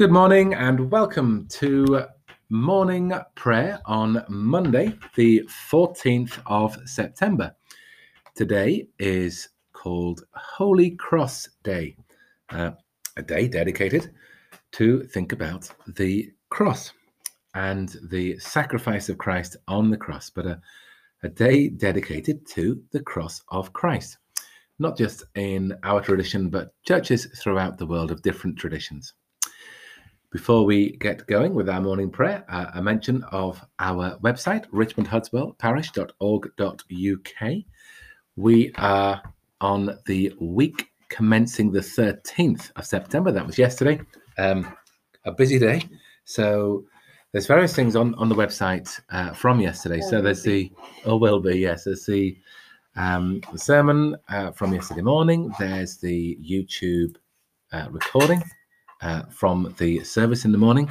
Good morning and welcome to morning prayer on Monday, the 14th of September. Today is called Holy Cross Day, a day dedicated to think about the cross and the sacrifice of Christ on the cross, but a day dedicated to the cross of Christ, not just in our tradition, but churches throughout the world of different traditions. Before we get going with our morning prayer, a mention of our website, richmondhudswellparish.org.uk. We are on the week commencing the 13th of September. That was yesterday, a busy day. So there's various things on the website from yesterday. So there's the sermon from yesterday morning. There's the YouTube recording from the service in the morning,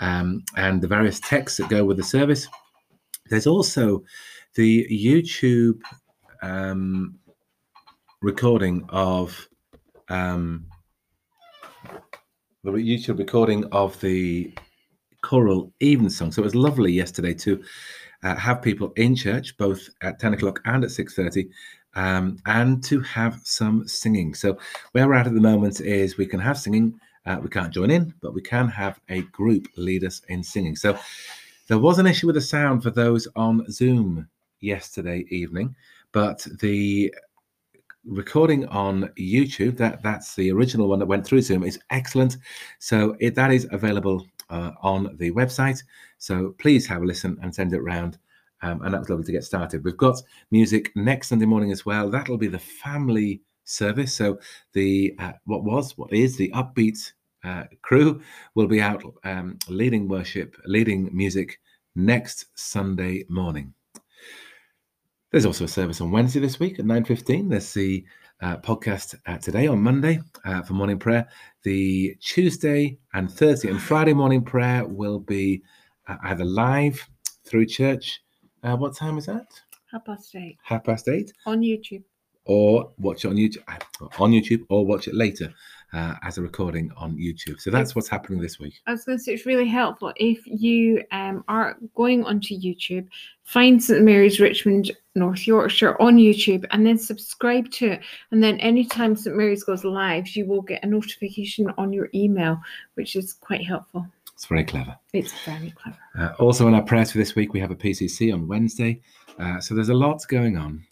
and the various texts that go with the service. There's also the YouTube recording of the choral evensong. So it was lovely yesterday to have people in church, both at 10 o'clock and at 6:30, and to have some singing. So where we're at the moment is we can have singing. We can't join in, but we can have a group lead us in singing. So there was an issue with the sound for those on Zoom yesterday evening, but the recording on YouTube, that's the original one that went through Zoom, is excellent. So that is available on the website. So please have a listen and send it round. And that was lovely to get started. We've got music next Sunday morning as well. That'll be the family service. So the what is the upbeat crew will be out leading worship, leading music next Sunday morning. There's also a service on Wednesday this week at 9:15. There's the podcast today on Monday for morning prayer. The Tuesday and Thursday and Friday morning prayer will be either live through church. What time is that? 8:30. 8:30. On YouTube. Or watch it on YouTube, or watch it later as a recording on YouTube. So that's what's happening this week. I was going to say, it's really helpful if you are going onto YouTube, find St. Mary's Richmond, North Yorkshire on YouTube, and then subscribe to it. And then anytime St. Mary's goes live, you will get a notification on your email, which is quite helpful. It's very clever. It's very clever. Also in our prayers for this week, we have a PCC on Wednesday. So there's a lot going on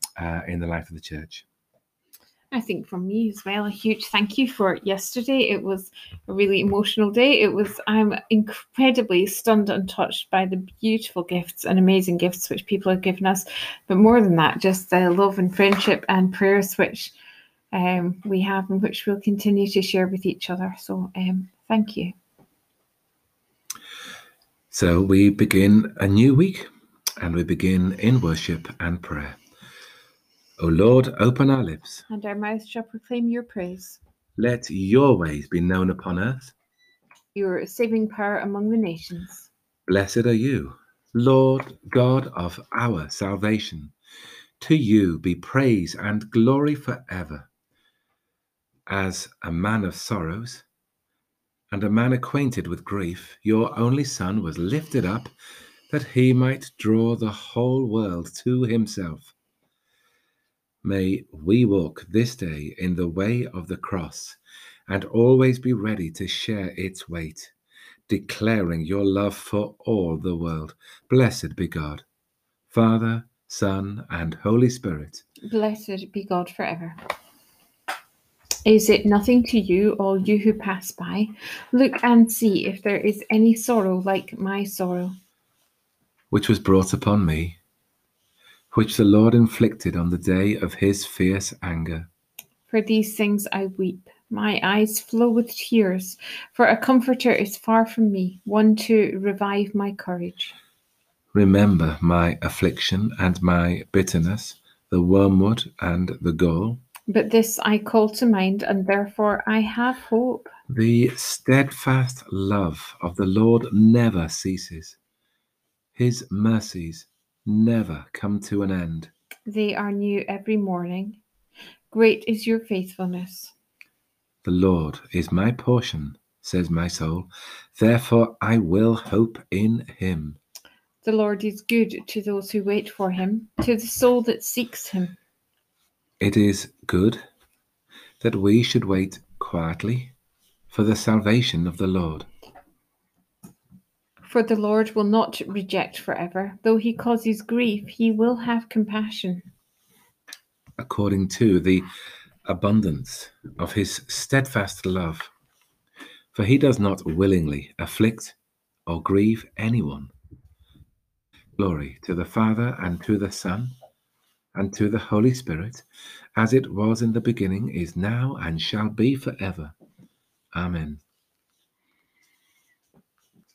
in the life of the church. I think from me as well, a huge thank you for yesterday. It was a really emotional day. I'm incredibly stunned and touched by the beautiful gifts and amazing gifts which people have given us. But more than that, just the love and friendship and prayers which we have and which we'll continue to share with each other. So thank you. So we begin a new week, and we begin in worship and prayer. O Lord, open our lips, and our mouth shall proclaim your praise. Let your ways be known upon earth, your saving power among the nations. Blessed are you, Lord God of our salvation. To you be praise and glory forever. As a man of sorrows and a man acquainted with grief, your only Son was lifted up, that he might draw the whole world to himself. May we walk this day in the way of the cross, and always be ready to share its weight, declaring your love for all the world. Blessed be God, Father, Son, and Holy Spirit. Blessed be God forever. Is it nothing to you, all you who pass by? Look and see if there is any sorrow like my sorrow, which was brought upon me, which the Lord inflicted on the day of his fierce anger. For these things I weep, my eyes flow with tears, for a comforter is far from me, one to revive my courage. Remember my affliction and my bitterness, the wormwood and the gall. But this I call to mind, and therefore I have hope. The steadfast love of the Lord never ceases. His mercies never come to an end. They are new every morning. Great is your faithfulness. The Lord is my portion, says my soul. Therefore I will hope in him. The Lord is good to those who wait for him, to the soul that seeks him. It is good that we should wait quietly for the salvation of the Lord. For the Lord will not reject forever. Though he causes grief, he will have compassion, according to the abundance of his steadfast love. For he does not willingly afflict or grieve anyone. Glory to the Father, and to the Son, and to the Holy Spirit, as it was in the beginning, is now, and shall be forever. Amen.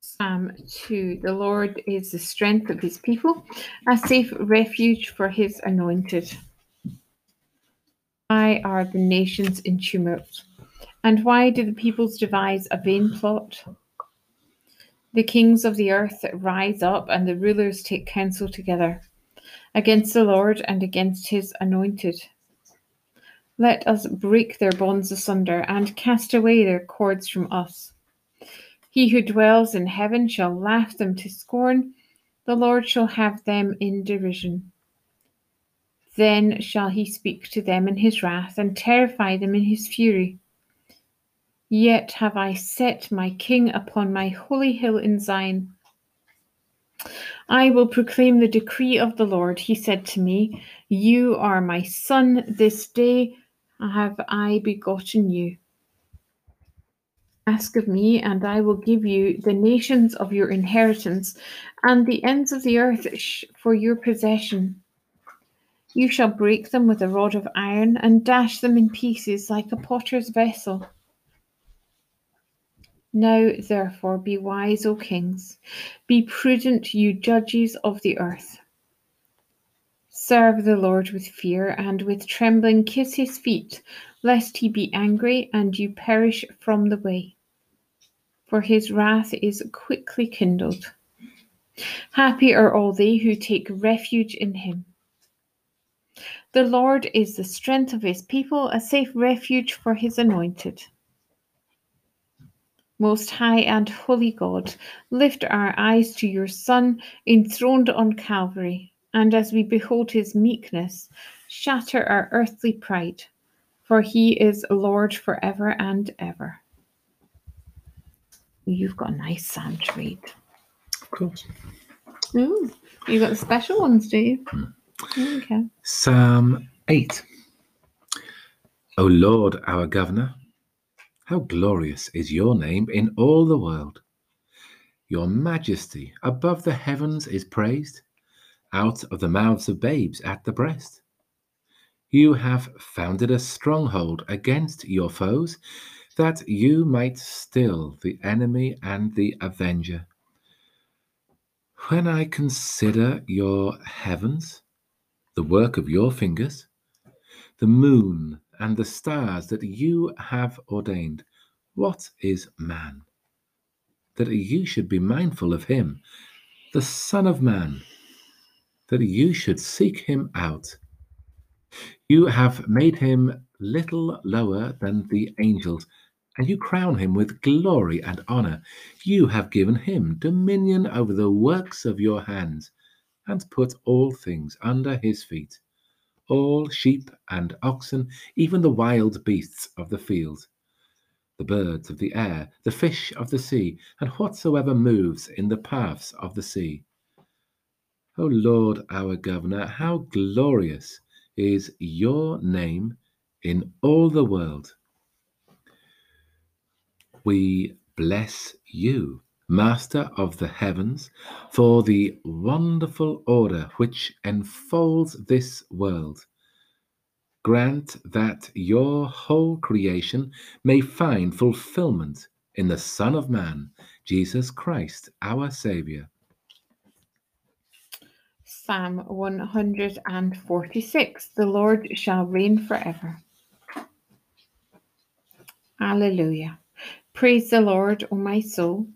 Psalm 2. The Lord is the strength of his people, a safe refuge for his anointed. Why are the nations in tumult? And why do the peoples devise a vain plot? The kings of the earth rise up, and the rulers take counsel together against the Lord and against his anointed. Let us break their bonds asunder and cast away their cords from us. He who dwells in heaven shall laugh them to scorn. The Lord shall have them in derision. Then shall he speak to them in his wrath and terrify them in his fury. Yet have I set my King upon my holy hill in Zion. I will proclaim the decree of the Lord. He said to me, "You are my son. This day have I begotten you. Ask of me, and I will give you the nations of your inheritance, and the ends of the earth for your possession. You shall break them with a rod of iron and dash them in pieces like a potter's vessel." Now, therefore, be wise, O kings. Be prudent, you judges of the earth. Serve the Lord with fear and with trembling. Kiss his feet, lest he be angry and you perish from the way. For his wrath is quickly kindled. Happy are all they who take refuge in him. The Lord is the strength of his people, a safe refuge for his anointed. Most high and holy God, lift our eyes to your Son, enthroned on Calvary, and as we behold his meekness, shatter our earthly pride, for he is Lord forever and ever. You've got a nice psalm to read. Of course. Ooh, you've got the special ones, do you? Okay. Psalm 8. O Lord, our Governor, how glorious is your name in all the world. Your majesty above the heavens is praised, out of the mouths of babes at the breast. You have founded a stronghold against your foes, that you might still the enemy and the avenger. When I consider your heavens, the work of your fingers, the moon and the stars that you have ordained, what is man, that you should be mindful of him, the Son of Man, that you should seek him out? You have made him little lower than the angels, and you crown him with glory and honor. You have given him dominion over the works of your hands, and put all things under his feet, all sheep and oxen, even the wild beasts of the field, the birds of the air, the fish of the sea, and whatsoever moves in the paths of the sea. O Lord, our Governor, how glorious is your name in all the world. We bless you, Master of the heavens, for the wonderful order which enfolds this world. Grant that your whole creation may find fulfillment in the Son of Man, Jesus Christ, our Saviour. Psalm 146, the Lord shall reign forever. Alleluia. Praise the Lord, O my soul.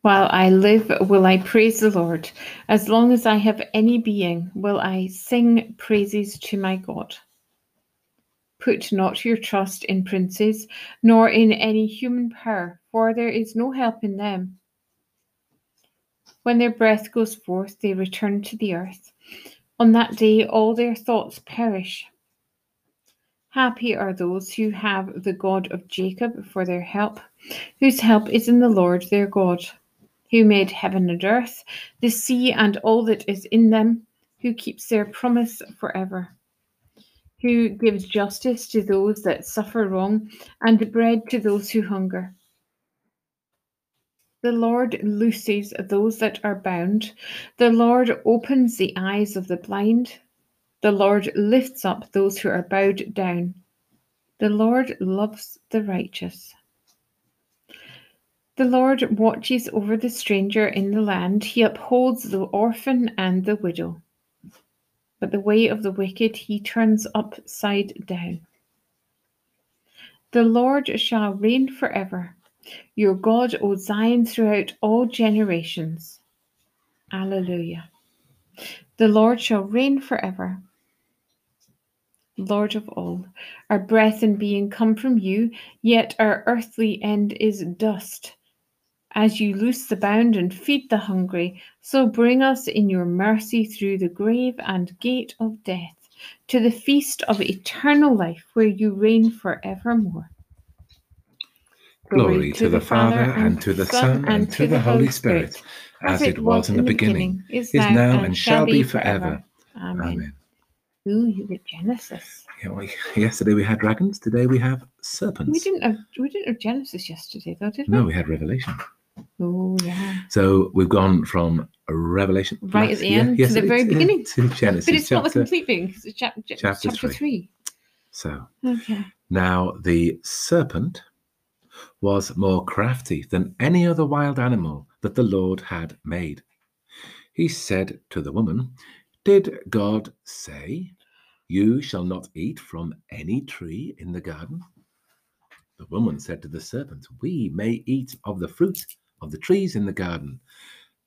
While I live, will I praise the Lord. As long as I have any being, will I sing praises to my God. Put not your trust in princes, nor in any human power, for there is no help in them. When their breath goes forth, they return to the earth. On that day, all their thoughts perish. Happy are those who have the God of Jacob for their help, whose help is in the Lord their God, who made heaven and earth, the sea and all that is in them, who keeps their promise forever, who gives justice to those that suffer wrong and bread to those who hunger. The Lord looses those that are bound. The Lord opens the eyes of the blind. The Lord lifts up those who are bowed down. The Lord loves the righteous. The Lord watches over the stranger in the land. He upholds the orphan and the widow. But the way of the wicked he turns upside down. The Lord shall reign forever. Your God, O Zion, throughout all generations. Alleluia. The Lord shall reign forever. Lord of all, our breath and being come from you, yet our earthly end is dust. As you loose the bound and feed the hungry, so bring us in your mercy through the grave and gate of death, to the feast of eternal life, where you reign forevermore. Glory to the Father, and to the Son, and to the Holy Spirit, as it was in the beginning, is now, and shall be forever. Amen. Ooh, you get Genesis. Yeah, well, yesterday we had dragons, today we have serpents. We didn't have Genesis yesterday, though, did we? No, we had Revelation. Oh, yeah. So we've gone from Revelation. Right at the end, to the very beginning. To Genesis. But it's not the complete thing, it's chapter 3. So, now the serpent was more crafty than any other wild animal that the Lord had made. He said to the woman, "Did God say, you shall not eat from any tree in the garden?" The woman said to the serpent, "We may eat of the fruit of the trees in the garden."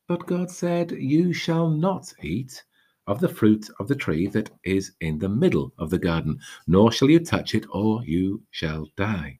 But God said, "You shall not eat of the fruit of the tree that is in the middle of the garden, nor shall you touch it, or you shall die."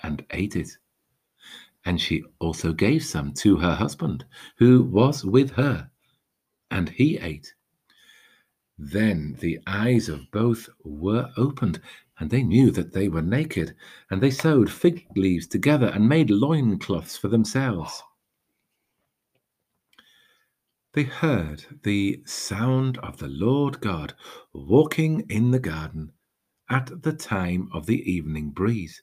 and ate it. And she also gave some to her husband, who was with her, and he ate. Then the eyes of both were opened, and they knew that they were naked, and they sewed fig leaves together and made loincloths for themselves. They heard the sound of the Lord God walking in the garden at the time of the evening breeze.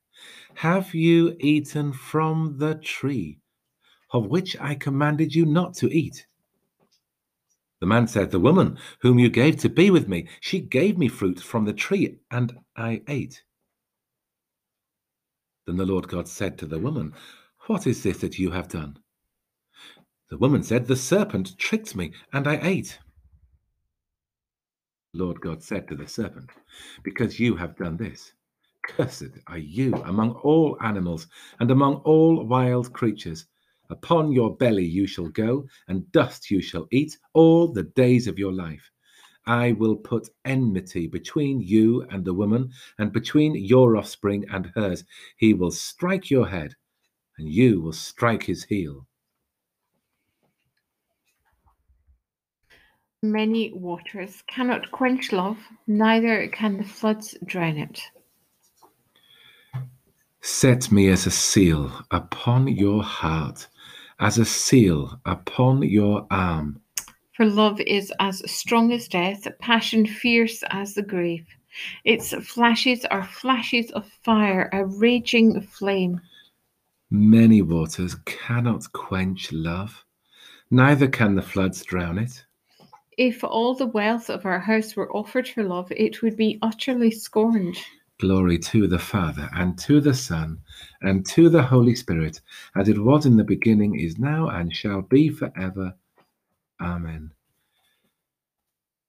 Have you eaten from the tree of which I commanded you not to eat?" The man said, "The woman whom you gave to be with me, she gave me fruit from the tree, and I ate." Then the Lord God said to the woman, "What is this that you have done?" The woman said, "The serpent tricked me, and I ate." The Lord God said to the serpent, "Because you have done this, cursed are you among all animals and among all wild creatures. Upon your belly you shall go, and dust you shall eat all the days of your life. I will put enmity between you and the woman, and between your offspring and hers. He will strike your head, and you will strike his heel. Many waters cannot quench love, neither can the floods drown it. Set me as a seal upon your heart, as a seal upon your arm. For love is as strong as death, passion fierce as the grave. Its flashes are flashes of fire, a raging flame. Many waters cannot quench love, neither can the floods drown it. If all the wealth of our house were offered for love, it would be utterly scorned. Glory to the Father, and to the Son, and to the Holy Spirit, as it was in the beginning, is now, and shall be forever. Amen.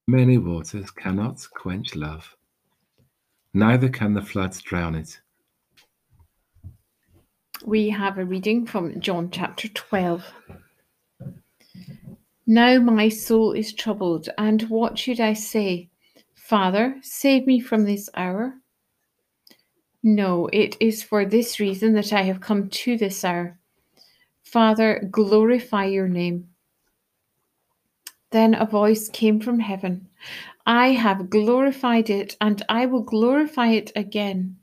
Many waters cannot quench love, neither can the floods drown it. We have a reading from John chapter 12. Now my soul is troubled, and what should I say? Father, save me from this hour. No, it is for this reason that I have come to this hour. Father, glorify your name. Then a voice came from heaven. I have glorified it, and I will glorify it again.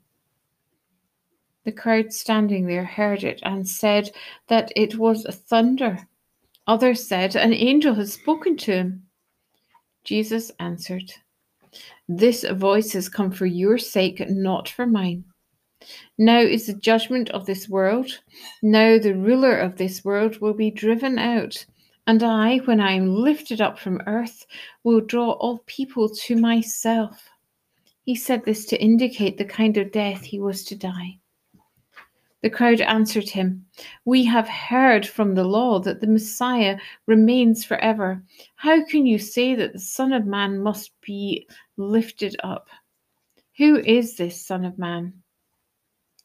The crowd standing there heard it and said that it was thunder. Others said, an angel has spoken to him. Jesus answered, This voice has come for your sake, not for mine. Now is the judgment of this world. Now the ruler of this world will be driven out, and I, when I am lifted up from earth, will draw all people to myself. He said this to indicate the kind of death he was to die. The crowd answered him, We have heard from the law that the Messiah remains forever. How can you say that the Son of Man must be lifted up? Who is this Son of Man?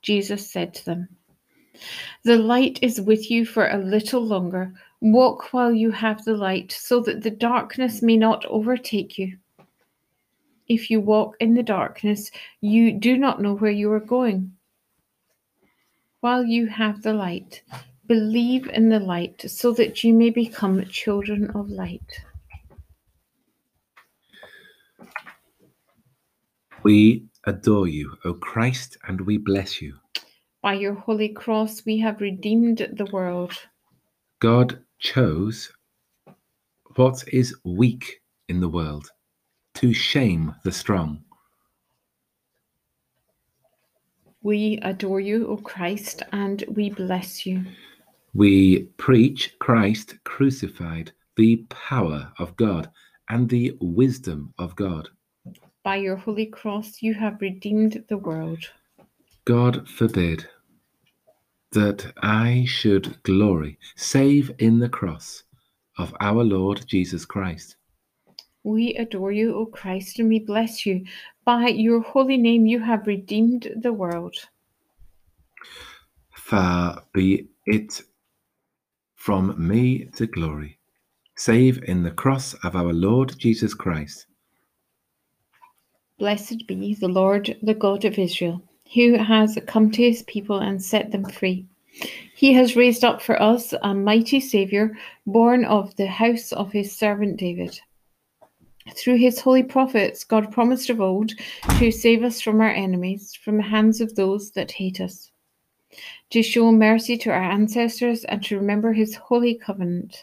Jesus said to them, The light is with you for a little longer. Walk while you have the light, so that the darkness may not overtake you. If you walk in the darkness, you do not know where you are going. While you have the light, believe in the light, so that you may become children of light. We adore you, O Christ, and we bless you. By your holy cross, we have redeemed the world. God chose what is weak in the world to shame the strong. We adore you, O Christ, and we bless you. We preach Christ crucified, the power of God and the wisdom of God. By your holy cross, you have redeemed the world. God forbid that I should glory, save in the cross of our Lord Jesus Christ. We adore you, O Christ, and we bless you. By your holy name, you have redeemed the world. Far be it from me to glory, save in the cross of our Lord Jesus Christ. Blessed be the Lord, the God of Israel, who has come to his people and set them free. He has raised up for us a mighty Saviour, born of the house of his servant David. Through his holy prophets, God promised of old to save us from our enemies, from the hands of those that hate us, to show mercy to our ancestors and to remember his holy covenant.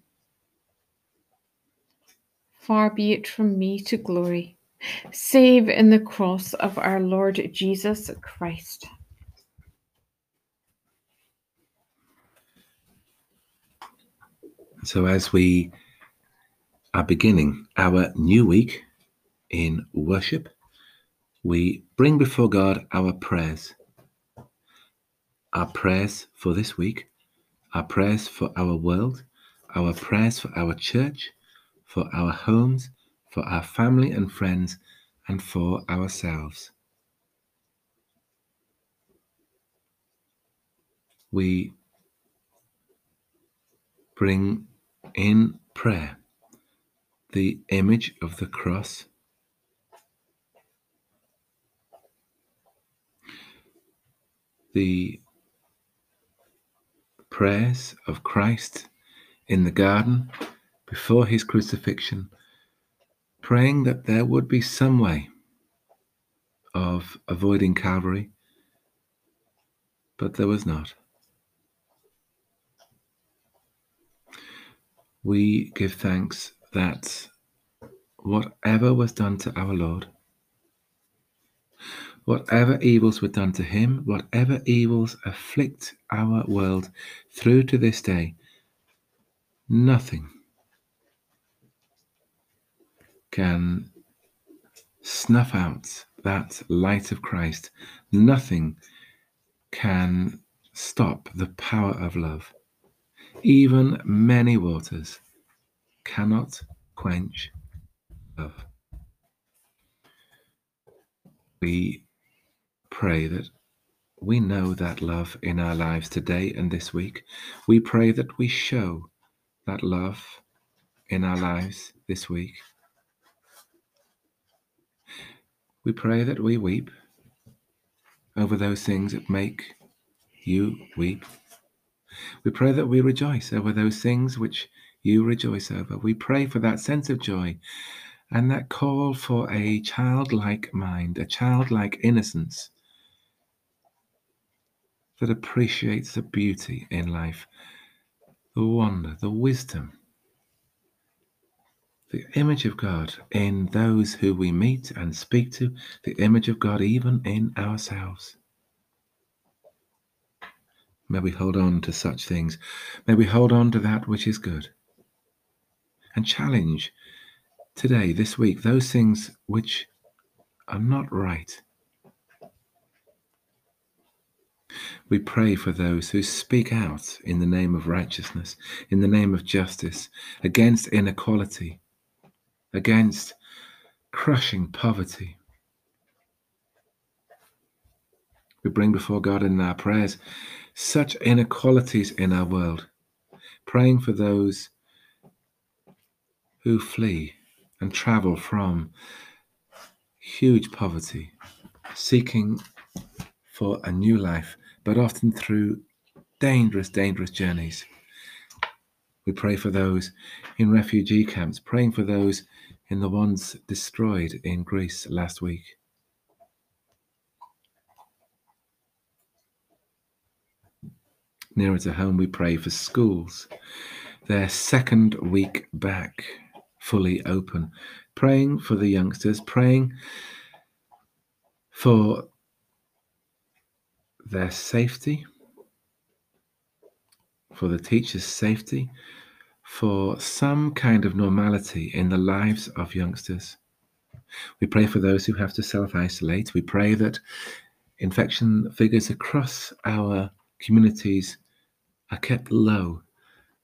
Far be it from me to glory, save in the cross of our Lord Jesus Christ. So as we are beginning our new week in worship, we bring before God our prayers for this week, our prayers for our world, our prayers for our church, for our homes, for our family and friends, and for ourselves. We bring in prayer the image of the cross, the prayers of Christ in the garden before his crucifixion, praying that there would be some way of avoiding Calvary, but there was not. We give thanks that whatever was done to our Lord, whatever evils were done to him, whatever evils afflict our world through to this day, nothing can snuff out that light of Christ. Nothing can stop the power of love. Even many waters cannot quench love. We pray that we know that love in our lives today and this week. We pray that we show that love in our lives this week. We pray that we weep over those things that make you weep. We pray that we rejoice over those things which you rejoice over. We pray for that sense of joy and that call for a childlike mind, a childlike innocence that appreciates the beauty in life, the wonder, the wisdom, the image of God in those who we meet and speak to, the image of God even in ourselves. May we hold on to such things. May we hold on to that which is good. And challenge today, this week, those things which are not right. We pray for those who speak out in the name of righteousness, in the name of justice, against inequality, against crushing poverty. We bring before God in our prayers such inequalities in our world, praying for those who flee and travel from huge poverty, seeking for a new life, but often through dangerous, dangerous journeys. We pray for those in refugee camps, praying for those in the ones destroyed in Greece last week. Nearer to home, we pray for schools, their second week back, fully open, praying for the youngsters, praying for their safety, for the teachers' safety, for some kind of normality in the lives of youngsters. We pray for those who have to self-isolate. We pray that infection figures across our communities are kept low,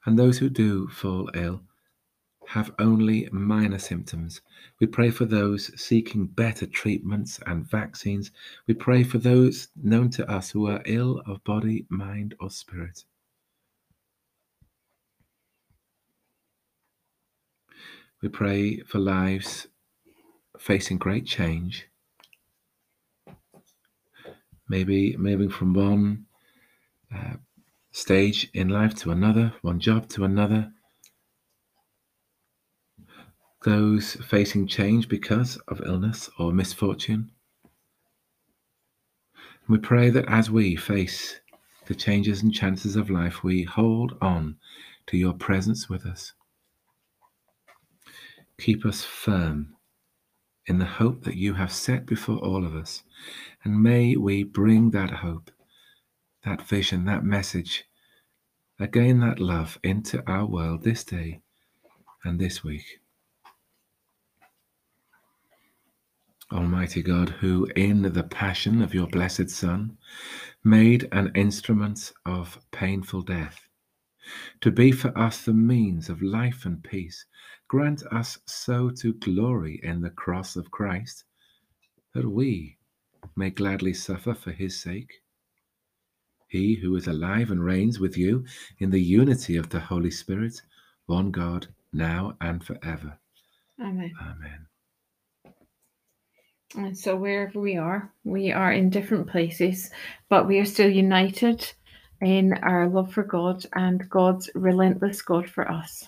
and those who do fall ill have only minor symptoms. We pray for those seeking better treatments and vaccines. We pray for those known to us who are ill of body, mind, or spirit. We pray for lives facing great change, maybe moving from one stage in life to another, one job to another. Those facing change because of illness or misfortune. We pray that as we face the changes and chances of life, we hold on to your presence with us. Keep us firm in the hope that you have set before all of us, and may we bring that hope, that vision, that message, again that love into our world this day and this week. Almighty God, who in the passion of your blessed Son made an instrument of painful death, to be for us the means of life and peace, grant us so to glory in the cross of Christ, that we may gladly suffer for his sake. He who is alive and reigns with you in the unity of the Holy Spirit, one God, now and forever. Amen. Amen. And so wherever we are in different places, but we are still united in our love for God and God's relentless God for us.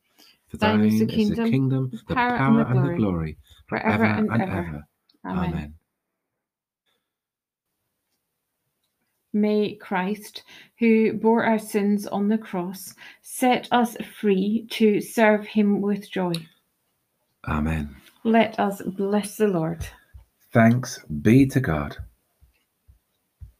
For thine is the kingdom, the power and the glory, forever and ever. Amen. May Christ, who bore our sins on the cross, set us free to serve him with joy. Amen. Let us bless the Lord. Thanks be to God.